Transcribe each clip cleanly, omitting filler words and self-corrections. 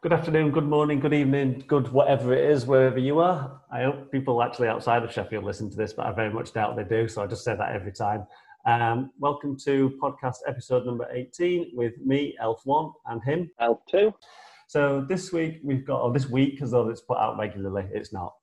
Good afternoon, good morning, good evening, good whatever it is, wherever you are. I hope people actually outside of Sheffield listen to this, but I very much doubt they do, so I just say that every time. Welcome to podcast episode number 18 with me, Elf1, and him, Elf2. So this week we've got, or this week, as though it's put out regularly, it's not.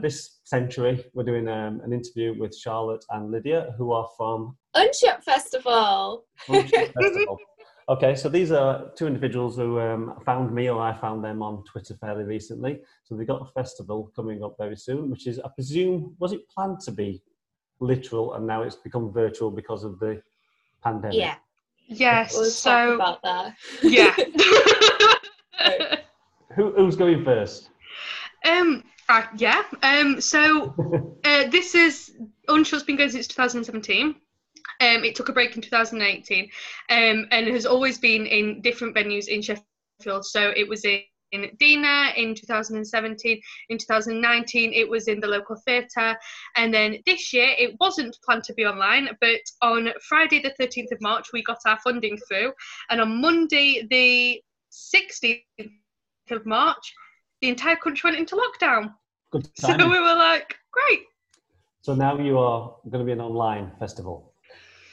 This century, we're doing an interview with Charlotte and Lydia, who are from... Unchip Festival! Unchip Festival. Okay, so these are two individuals who found me, or I found them on Twitter fairly recently. So they've got a festival coming up very soon, which is, I presume, was it planned to be literal and now it's become virtual because of the pandemic? Yeah. Yes. We'll so talk about that. Yeah. Right. Who's going first? This is Unshut's been going since 2017. It took a break in 2018 and has always been in different venues in Sheffield. So it was in Dina in 2017, in 2019 it was in the local theatre, and then this year it wasn't planned to be online, but on Friday the 13th of March we got our funding through, and on Monday the 16th of March the entire country went into lockdown. Good time. So we were like, great. So now you are going to be an online festival.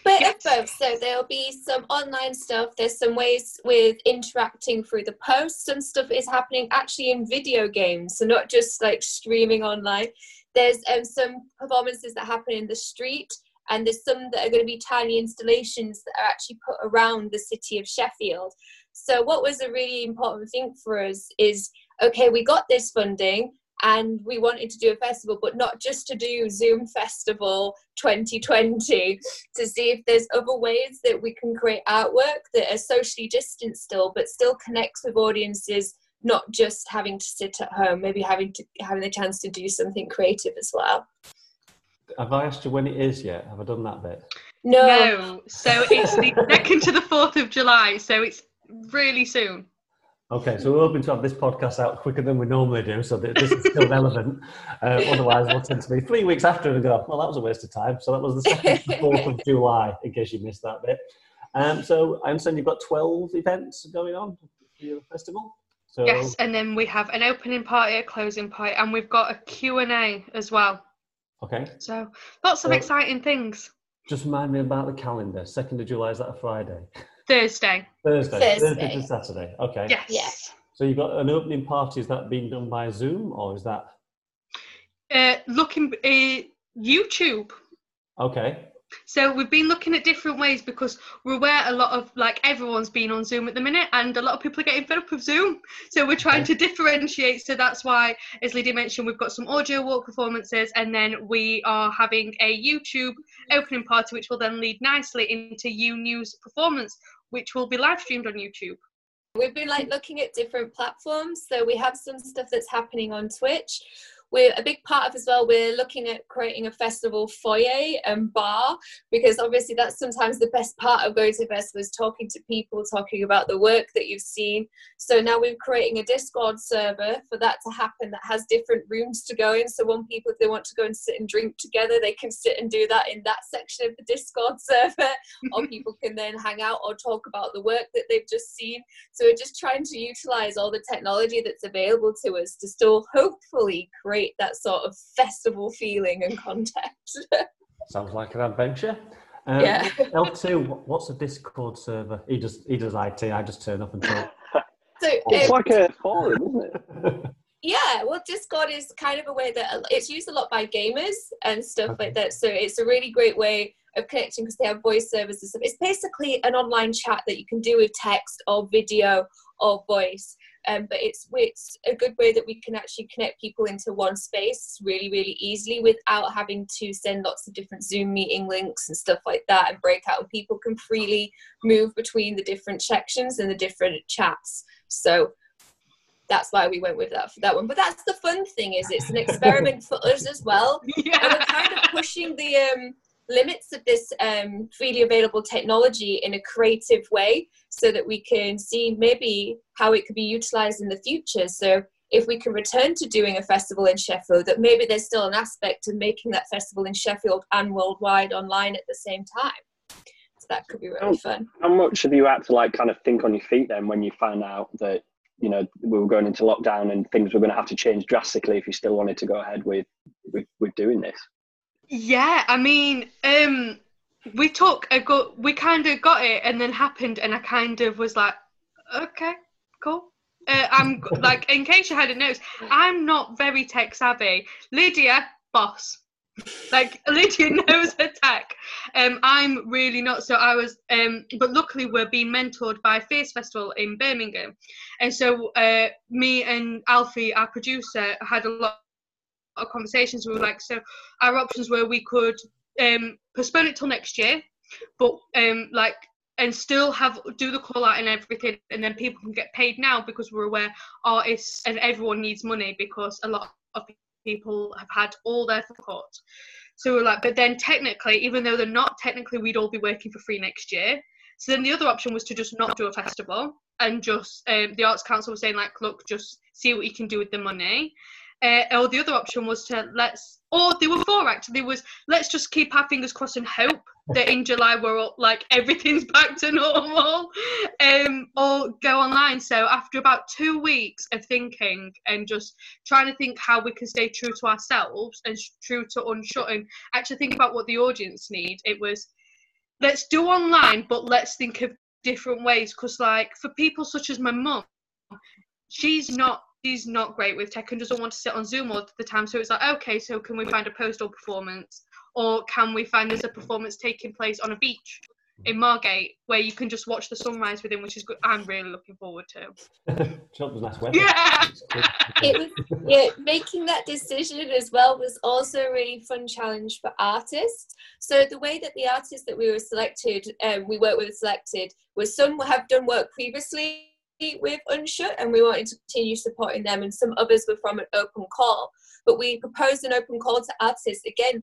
Bit of both, so there'll be some online stuff, there's some ways with interacting through the posts, some stuff is happening actually in video games, so not just like streaming online. There's some performances that happen in the street, and there's some that are going to be tiny installations that are actually put around the city of Sheffield. So what was a really important thing for us is, okay, we got this funding, and we wanted to do a festival, but not just to do Zoom Festival 2020, to see if there's other ways that we can create artwork that are socially distant still, but still connects with audiences, not just having to sit at home, maybe having the chance to do something creative as well. Have I asked you when it is yet? Have I done that bit? No. So it's the 2nd to the 4th of July, so it's really soon. Okay, so we're hoping to have this podcast out quicker than we normally do, so that this is still relevant. Otherwise, we'll tend to be 3 weeks after and go, well, that was a waste of time. So that was the 2nd to 4th of July, in case you missed that bit. So I understand you've got 12 events going on for your festival. So... Yes, and then we have an opening party, a closing party, and we've got a Q&A as well. Okay. So lots of exciting things. Just remind me about the calendar. 2nd of July, is that a Friday? Thursday to Saturday. Okay. Yes. So you've got an opening party. Is that being done by Zoom, or is that? YouTube. Okay. So we've been looking at different ways, because we're aware a lot of, like, everyone's been on Zoom at the minute, and a lot of people are getting fed up of Zoom. So we're trying to differentiate. So that's why, as Lydia mentioned, we've got some audio walk performances, and then we are having a YouTube opening party, which will then lead nicely into You News performance, which will be live streamed on YouTube. We've been looking at different platforms. So we have some stuff that's happening on Twitch. We're a big part of as well, we're looking at creating a festival foyer and bar, because obviously that's sometimes the best part of going to festivals, talking to people, talking about the work that you've seen. So now we're creating a Discord server for that to happen, that has different rooms to go in. So when people, if they want to go and sit and drink together, they can sit and do that in that section of the Discord server, or people can then hang out or talk about the work that they've just seen. So we're just trying to utilise all the technology that's available to us to still hopefully create that sort of festival feeling and context. Sounds like an adventure. Yeah. L2, what's a Discord server? He does IT, I just turn up and talk. So, it's like a forum, isn't it? Yeah, well, Discord is kind of a way that it's used a lot by gamers and stuff like that, so it's a really great way of connecting, because they have voice servers and stuff. It's basically an online chat that you can do with text or video or voice. But it's a good way that we can actually connect people into one space really, really easily, without having to send lots of different Zoom meeting links and stuff like that and break out. And people can freely move between the different sections and the different chats. So that's why we went with that for that one. But that's the fun thing, is it's an experiment for us as well. Yeah. And we're kind of pushing the limits of this freely available technology in a creative way, so that we can see maybe how it could be utilised in the future. So if we can return to doing a festival in Sheffield, that maybe there's still an aspect of making that festival in Sheffield and worldwide online at the same time. So that could be really fun. How much have you had to kind of think on your feet then, when you found out that you know, we were going into lockdown and things were going to have to change drastically if you still wanted to go ahead with doing this. Yeah, I mean, we kind of got it and then happened, and I kind of was like, okay, cool. I'm like, in case you hadn't noticed, I'm not very tech savvy. Lydia, boss. Like, Lydia knows her tech. I'm really not. So I was, but luckily we're being mentored by Fierce Festival in Birmingham. And so me and Alfie, our producer, had a lot of conversations. We were like, so our options were we could postpone it till next year, but like, and still do the call out and everything, and then people can get paid now, because we're aware artists and everyone needs money, because a lot of people have had all their support. So we're like, but then technically, even though they're not technically, we'd all be working for free next year. So then the other option was to just not do a festival, and just the Arts Council was saying like, look, just see what you can do with the money. Or the other option was to they were for actually was, let's just keep our fingers crossed and hope that in July we're all, like, everything's back to normal, or go online. So after about 2 weeks of thinking and just trying to think how we can stay true to ourselves and true to Unshut and actually think about what the audience need, it was, let's do online, but let's think of different ways, because like, for people such as my mum, she's not great with tech and doesn't want to sit on Zoom all the time. So it's like, okay, so can we find a postal performance, or can we find there's a performance taking place on a beach in Margate where you can just watch the sunrise within, which is good. I'm really looking forward to. Cheltenham's last wedding. Yeah. Making that decision as well was also a really fun challenge for artists. So the way that the artists that we worked with selected was, some have done work previously with Unshut and we wanted to continue supporting them, and some others were from an open call, but we proposed an open call to artists again,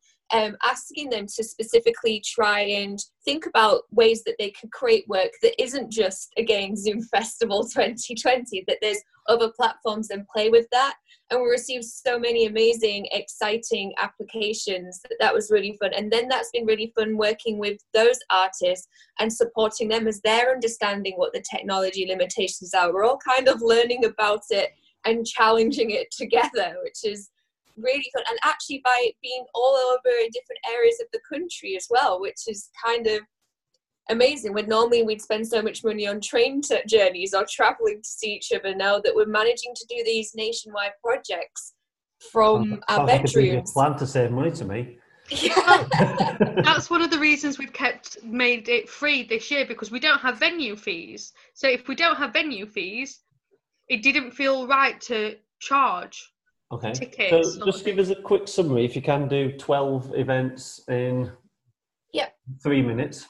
asking them to specifically try and think about ways that they could create work that isn't just, again, Zoom Festival 2020, that there's other platforms and play with that. And we received so many amazing, exciting applications. That was really fun. And then that's been really fun working with those artists and supporting them as they're understanding what the technology limitations are. We're all kind of learning about it and challenging it together, which is really fun. And actually by being all over in different areas of the country as well, which is kind of amazing, when normally we'd spend so much money on train journeys or traveling to see each other. Now that we're managing to do these nationwide projects from our bedrooms. Plan to save money to me. Yeah. That's one of the reasons we've made it free this year, because we don't have venue fees. So if we don't have venue fees, it didn't feel right to charge. Okay. Tickets. So just give us a quick summary, if you can do 12 events in 3 minutes.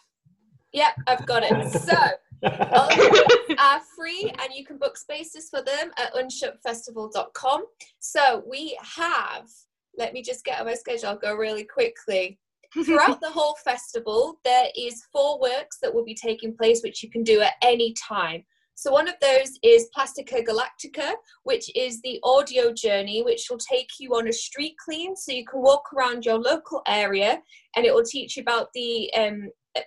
Yep, I've got it. So, all the are free and you can book spaces for them at unshutfestival.com. So we have, let me just get on my schedule, I'll go really quickly. Throughout the whole festival, there is 4 works that will be taking place, which you can do at any time. So one of those is Plastica Galactica, which is the audio journey, which will take you on a street clean. So you can walk around your local area and it will teach you about the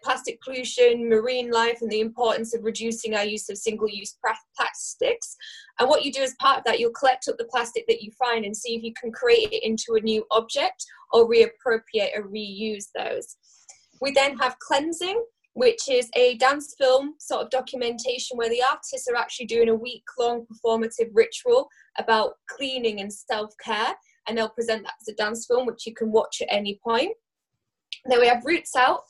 plastic pollution, marine life, and the importance of reducing our use of single-use plastics. And what you do as part of that, you'll collect up the plastic that you find and see if you can create it into a new object or reappropriate or reuse those. We then have Cleansing, which is a dance film sort of documentation where the artists are actually doing a week-long performative ritual about cleaning and self-care, and they'll present that as a dance film, which you can watch at any point. Then we have Roots Out,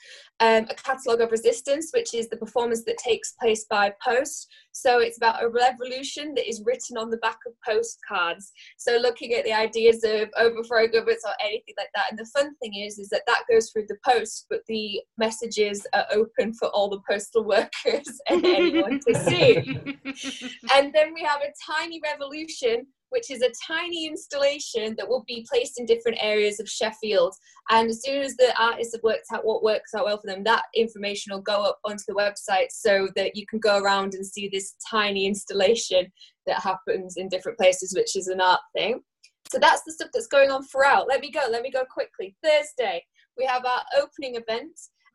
a catalogue of resistance, which is the performance that takes place by post. So it's about a revolution that is written on the back of postcards. So looking at the ideas of overthrowing governments or anything like that. And the fun thing is that that goes through the post, but the messages are open for all the postal workers and anyone to see. And then we have a Tiny Revolution, which is a tiny installation that will be placed in different areas of Sheffield. And as soon as the artists have worked out what works out well for them, that information will go up onto the website so that you can go around and see this tiny installation that happens in different places, which is an art thing. So that's the stuff that's going on throughout. Let me go quickly. Thursday, we have our opening event.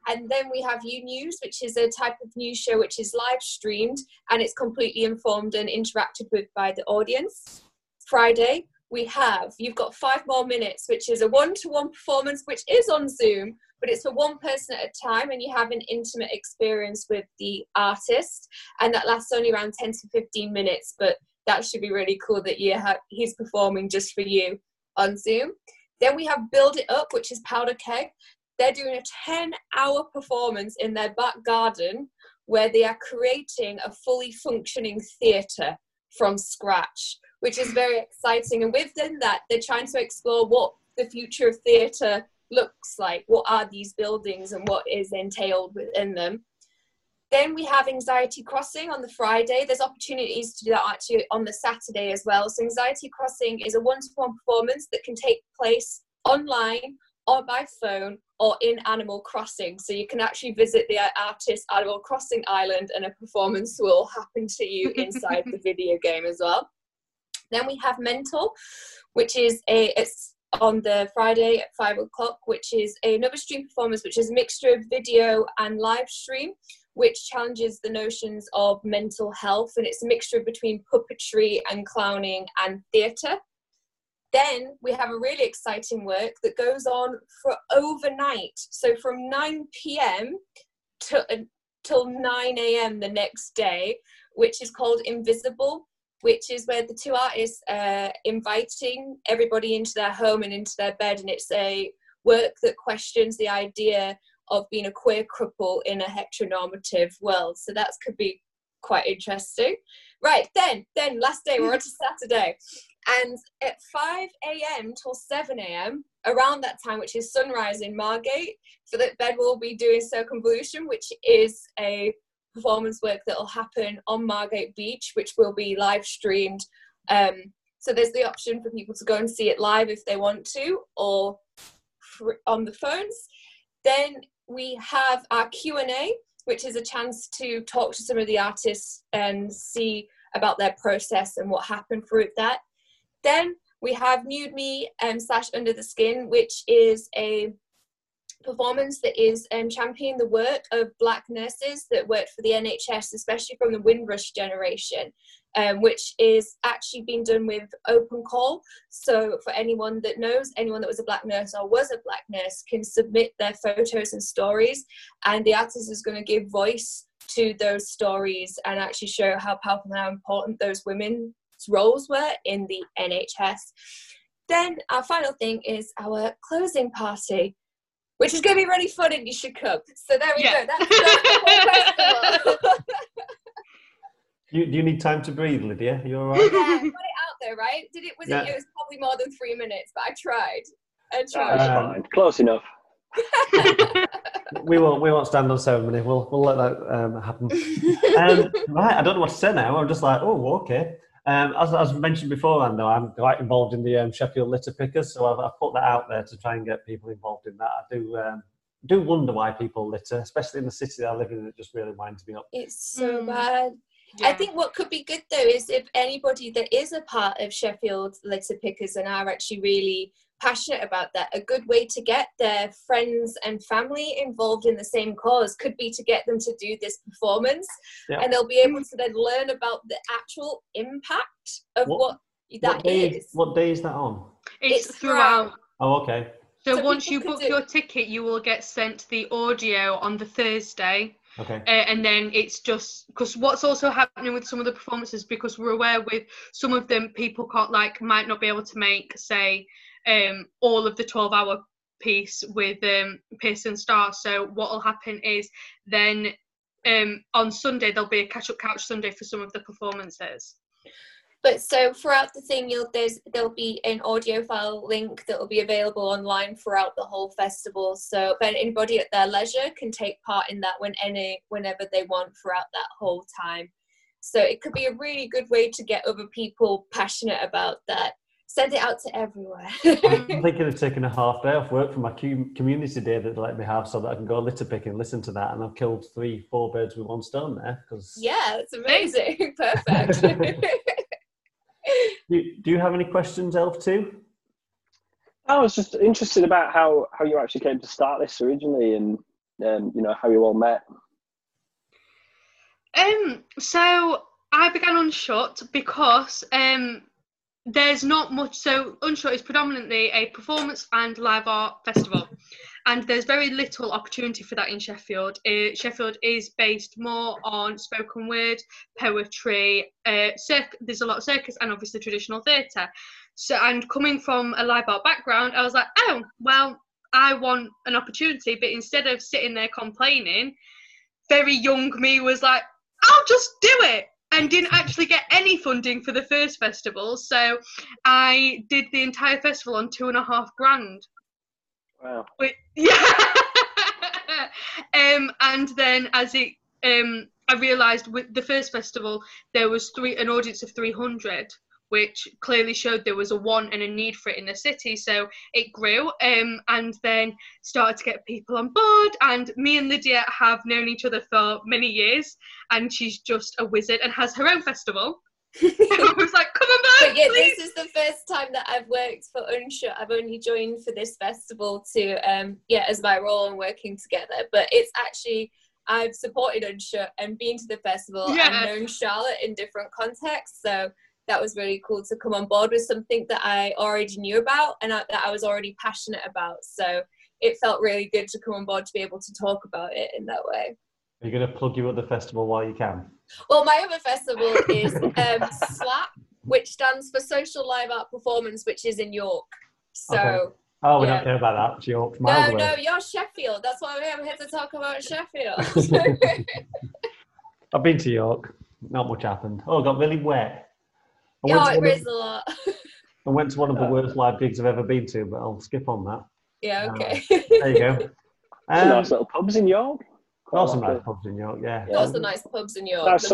And then we have You News, which is a type of news show which is live streamed, and it's completely informed and interacted with by the audience. Friday, we have You've Got 5 More Minutes, which is a one-to-one performance, which is on Zoom, but it's for one person at a time, and you have an intimate experience with the artist, and that lasts only around 10 to 15 minutes, but that should be really cool that you have, he's performing just for you on Zoom. Then we have Build It Up, which is Powder Keg. They're doing a 10-hour performance in their back garden where they are creating a fully functioning theatre from scratch, which is very exciting. And within that, they're trying to explore what the future of theatre looks like. What are these buildings and what is entailed within them? Then we have Anxiety Crossing on the Friday. There's opportunities to do that actually on the Saturday as well. So Anxiety Crossing is a one-to-one performance that can take place online or by phone or in Animal Crossing. So you can actually visit the artist's Animal Crossing island and a performance will happen to you inside the video game as well. Then we have Mental, which is it's on the Friday at 5 o'clock, which is another stream performance, which is a mixture of video and live stream, which challenges the notions of mental health. And it's a mixture between puppetry and clowning and theatre. Then we have a really exciting work that goes on for overnight. So from 9 p.m. till 9 a.m. the next day, which is called Invisible, which is where the two artists are inviting everybody into their home and into their bed. And it's a work that questions the idea of being a queer couple in a heteronormative world. So that could be quite interesting. Right, then last day, we're on to Saturday. And at 5 a.m. till 7 a.m, around that time, which is sunrise in Margate, for that bed we'll be doing Circumvolution, which is a performance work that will happen on Margate Beach, which will be live streamed. So there's the option for people to go and see it live if they want to, or on the phones. Then we have our Q&A, which is a chance to talk to some of the artists and see about their process and what happened through that. Then we have Nude Me / Under the Skin, which is a performance that is championing the work of Black nurses that worked for the NHS, especially from the Windrush generation, which is actually being done with open call. So for anyone that knows, anyone that was a Black nurse or was a Black nurse can submit their photos and stories, and the artist is going to give voice to those stories and actually show how powerful and how important those women's roles were in the NHS. Then our final thing is our closing party, which is going to be really fun and you should come. So there we go. That's the whole festival. Do you need time to breathe, Lydia? Are you all right? Yeah, I put it out there, right? It was probably more than 3 minutes, but I tried. Fine. Close enough. We won't stand on ceremony. We'll let that happen. Right, I don't know what to say now. I'm just like, oh, okay. As mentioned beforehand, though, I'm quite involved in the Sheffield Litter Pickers, so I've put that out there to try and get people involved in that. I do wonder why people litter, especially in the city that I live in. It just really winds me up. It's so bad. Yeah. I think what could be good, though, is if anybody that is a part of Sheffield Litter Pickers and are actually really passionate about that, a good way to get their friends and family involved in the same cause could be to get them to do this performance, and they'll be able to then learn about the actual impact of what day is that on? It's throughout. Oh, okay. So once you book your ticket, you will get sent the audio on the Thursday. Okay. And then it's just because what's also happening with some of the performances, because we're aware with some of them people can't might not be able to make, say, all of the 12-hour piece with Pearson Star. So what will happen is then on Sunday there'll be a catch-up couch Sunday for some of the performances. But so throughout the thing, there'll be an audio file link that will be available online throughout the whole festival. So if anybody at their leisure can take part in that whenever they want throughout that whole time. So it could be a really good way to get other people passionate about that. Send it out to everyone. I'm thinking of taking a half day off work for my community day that they let me have, so that I can go litter pick and listen to that. And I've killed 3-4 birds with one stone there. Yeah, that's amazing. Perfect. Do you have any questions, Elf, too? I was just interested about how you actually came to start this originally, and you know, how you all met. So I began Unshut because there's not much. So Unshut is predominantly a performance and live art festival, and there's very little opportunity for that in Sheffield. Sheffield is based more on spoken word, poetry, there's a lot of circus, and obviously traditional theatre. So, and coming from a live art background, I was like, oh, well, I want an opportunity. But instead of sitting there complaining, very young me was like, I'll just do it, and didn't actually get any funding for the first festival. So I did the entire festival on £2,500. Wow. Yeah. And then as it, I realised with the first festival, there was an audience of 300, which clearly showed there was a want and a need for it in the city. So it grew, and then started to get people on board. And me and Lydia have known each other for many years, and she's just a wizard and has her own festival. I was like, come on, man, but yeah, please. This is the first time that I've worked for Unshut. I've only joined for this festival to, as my role and working together. But it's actually, I've supported Unshut and been to the festival, yeah, and known Charlotte in different contexts. So that was really cool to come on board with something that I already knew about and that I was already passionate about. So it felt really good to come on board to be able to talk about it in that way. Are you going to plug you at the festival while you can? Well, my other festival is Slap, which stands for Social Live Art Performance, which is in York. So, okay. Oh, we don't care about that. York, no, away. No, you're Sheffield. That's why I'm here to talk about Sheffield. I've been to York. Not much happened. Oh, it got really wet. Oh, it rains a lot. I went to one of the worst live gigs I've ever been to, but I'll skip on that. Yeah, okay. There you go. Some nice little pubs in York. Got some nice pubs in York, yeah. Got some nice pubs in York. Nice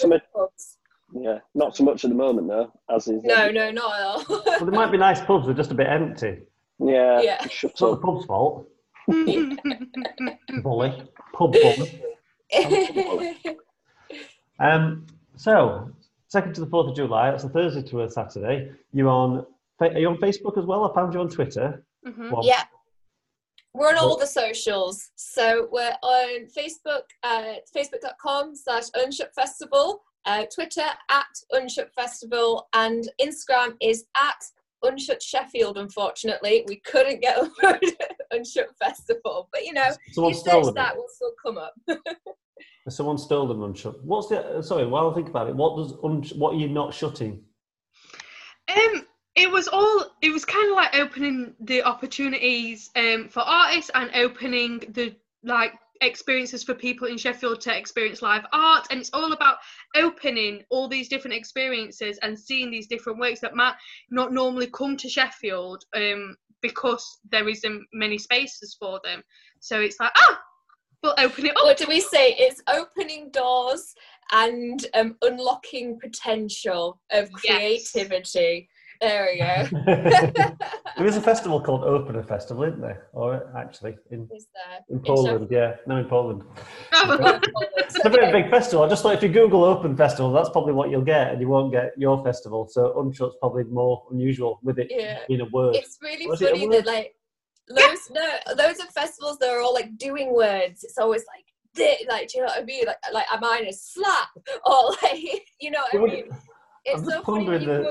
summer pubs. Yeah, not so much at the moment though. As is no, not at all. Well, there might be nice pubs, they're just a bit empty. Yeah. It's not the pub's fault. Bully. Pub bully. So, 2nd to the 4th of July, that's a Thursday to a Saturday. Are you on Facebook as well? I found you on Twitter. Mm-hmm. Yeah. We're on all the socials. So we're on Facebook, facebook.com/Unshut Festival, Twitter @Unshut Festival, and Instagram is @Unshut Sheffield, unfortunately. We couldn't get over Unshut Festival. But, you know, someone if you search that, we'll still come up. Someone stole them Unshut. What's the... Sorry, while I think about it, what are you not shutting? It was kind of like opening the opportunities for artists and opening the experiences for people in Sheffield to experience live art. And it's all about opening all these different experiences and seeing these different works that might not normally come to Sheffield because there isn't many spaces for them. So it's like, we'll open it up. What do we say? It's opening doors and unlocking potential of creativity. Yes. There we go. There is a festival called Opener Festival, isn't there? Or actually, in Poland, yeah. No, in Poland. It's a very big festival. I just thought if you Google Open Festival, that's probably what you'll get, and you won't get your festival. So Unshut's probably more unusual with it being a word. It's really funny that loads of festivals that are all doing words. It's always do you know what I mean? Like mine is slap, or you know what I mean? It's so funny.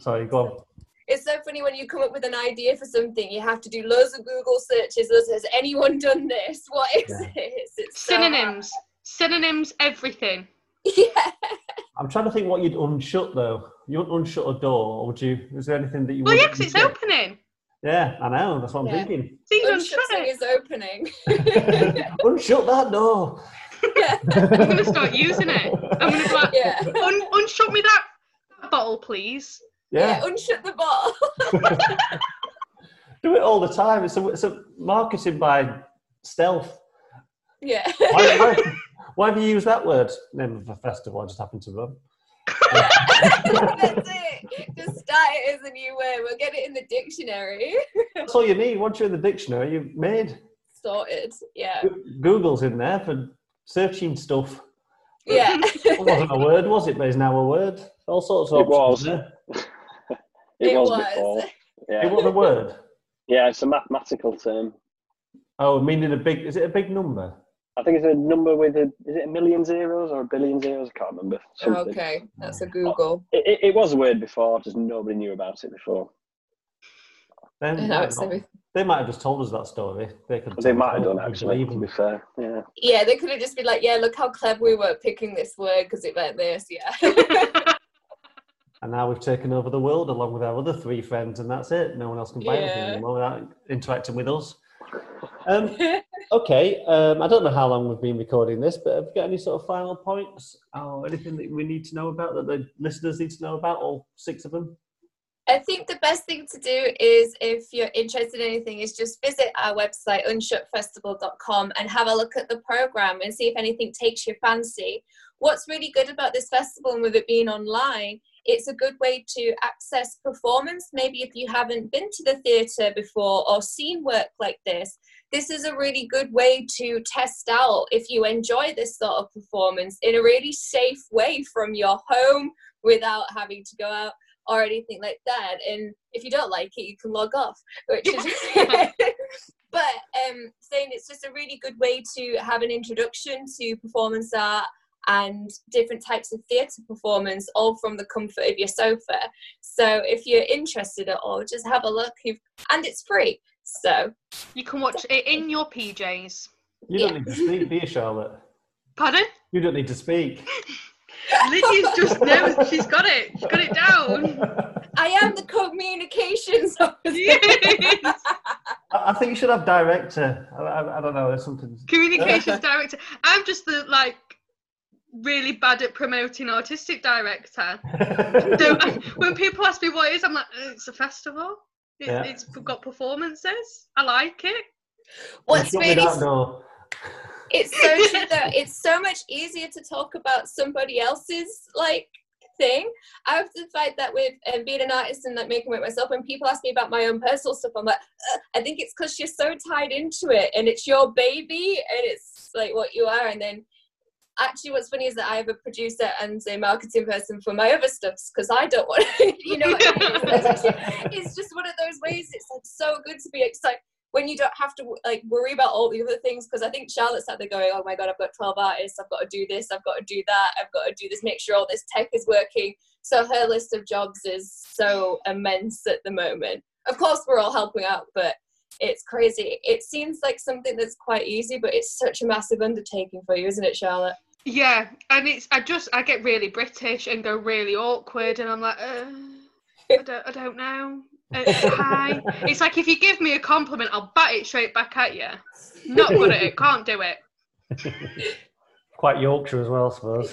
Sorry, go on. It's so funny when you come up with an idea for something, you have to do loads of Google searches. Has anyone done this? What is this? It's synonyms. So synonyms, everything. Yeah. I'm trying to think what you'd unshut, though. You wouldn't unshut a door, or would you? Is there anything that you would? Well, yeah, because it's opening. Yeah, I know. That's what I'm thinking. Unshutting is opening. Unshut that door. Yeah. I'm going to start using it. I'm going to go like, unshut me that bottle, please. Yeah, unshut the bottle. Do it all the time. It's a marketing by stealth. Yeah. Why have you used that word? Name of a festival I just happened to run. That's it. Just start it as a new word. We'll get it in the dictionary. That's all you need. Once you're in the dictionary, you've made. Sorted, yeah. Google's in there for searching stuff. Yeah. It wasn't a word, was it? But it's now a word. All sorts of options. It was. It was before. Yeah. It was a word. Yeah, it's a mathematical term. Oh, meaning a big, is it a big number? I think it's a number with a, is it $1,000,000 zeros or $1,000,000,000? I can't remember. Something. Okay, that's a Google. It was a word before, just nobody knew about it before. They might have just told us that story. They might have done, actually, even to be fair. Yeah. Yeah, they could have just been like, yeah, look how clever we were picking this word because it meant this, yeah. And now we've taken over the world along with our other three friends, and that's it. No one else can buy anything anymore without interacting with us. Okay, I don't know how long we've been recording this, but have you got any sort of final points or anything that we need to know about, that the listeners need to know about, all six of them? I think the best thing to do is, if you're interested in anything, is just visit our website, unshutfestival.com, and have a look at the programme and see if anything takes your fancy. What's really good about this festival, and with it being online, it's a good way to access performance. Maybe if you haven't been to the theatre before or seen work like this, this is a really good way to test out if you enjoy this sort of performance in a really safe way from your home without having to go out or anything like that. And if you don't like it, you can log off, which is but saying it's just a really good way to have an introduction to performance art and different types of theatre performance, all from the comfort of your sofa. So if you're interested at all, just have a look. And it's free, so you can watch it in your PJs. You don't need to speak, do you, Charlotte? Pardon? You don't need to speak. Lydia's just nervous. She's got it down. I am the communications officer. Yes. I think you should have director. I don't know, there's something. Communications director. I'm just the, like, really bad at promoting artistic director. So when people ask me what it is, I'm like, it's a festival. It's got performances. I like it. What's really, it's so true though. It's so much easier to talk about somebody else's like thing. I have to fight that with being an artist and like making it myself. When people ask me about my own personal stuff, I'm like, I think it's because you're so tied into it and it's your baby and it's like what you are. And then actually, what's funny is that I have a producer and a marketing person for my other stuffs because I don't want to, you know what I mean? It's just one of those ways. It's like so good to be excited when you don't have to like worry about all the other things, because I think Charlotte's out there going, oh my God, I've got 12 artists, I've got to do this, I've got to do that, I've got to do this, make sure all this tech is working. So her list of jobs is so immense at the moment. Of course, we're all helping out, but it's crazy. It seems like something that's quite easy, but it's such a massive undertaking for you, isn't it, Charlotte? Yeah, and it's I get really British and go really awkward, and I'm like, I don't know. Hi. It's like, if you give me a compliment, I'll bat it straight back at you. Not good at it. Can't do it. Quite Yorkshire as well, I suppose.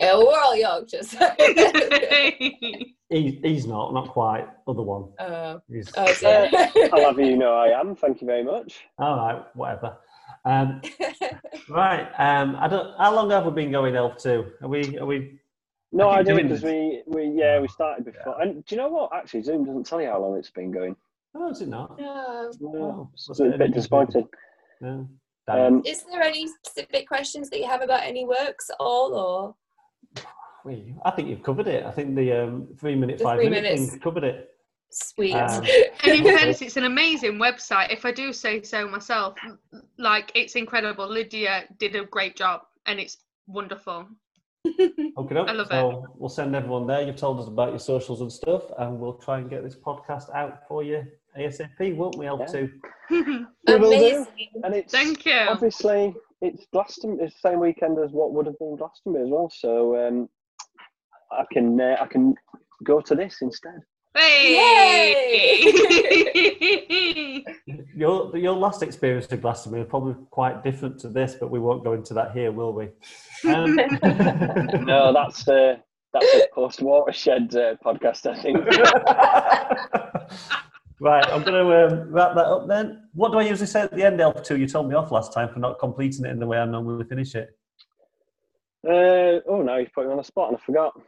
Yeah. We're all Yorkshire. So. he's not quite. Other one. I'll have you know I am. Thank you very much. All right, whatever. Right. I don't. How long have we been going, Elf 2? Are we? No, I didn't. Because we started before. Yeah. And do you know what? Actually, Zoom doesn't tell you how long it's been going. Oh, is it not? No. Wow. It's a bit disappointing. Yeah. Is there any specific questions that you have about any works at all, or? I think you've covered it. I think the 3 minutes thing covered it. Sweet. And in fairness, it's an amazing website. If I do say so myself, like, it's incredible. Lydia did a great job, and it's wonderful. I love it. We'll send everyone there. You've told us about your socials and stuff, and we'll try and get this podcast out for you ASAP, won't we, L2? Yeah. Amazing. And it's, thank you. Obviously, it's Glastonbury. It's the same weekend as what would have been Glastonbury as well. So I can go to this instead. Hey! Your last experience of Glastonbury is probably quite different to this, but we won't go into that here, will we? No, that's a post-watershed podcast, I think. Right, I'm going to wrap that up then. What do I usually say at the end, Elf 2? You told me off last time for not completing it in the way I normally finish it. Oh, no, you've put me on the spot and I forgot.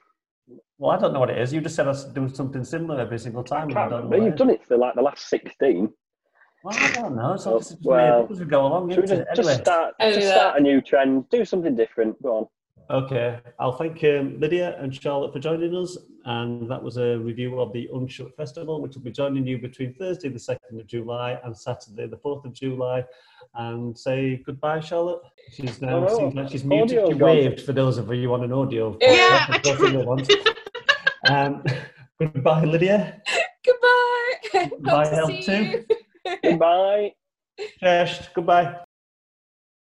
Well, I don't know what it is. You just said I do something similar every single time. You've done it for like the last 16. Well, I don't know. It's as we go along. Just start a new trend. Do something different. Go on. Okay, I'll thank Lydia and Charlotte for joining us, and that was a review of the Unshut Festival, which will be joining you between Thursday the 2nd of July and Saturday the 4th of July. And say goodbye, Charlotte. She's now seems like she's muted. She waved for those of you on an audio. Yeah, I tried. Goodbye, Lydia. Goodbye. Bye, Help too. Goodbye. Goodbye.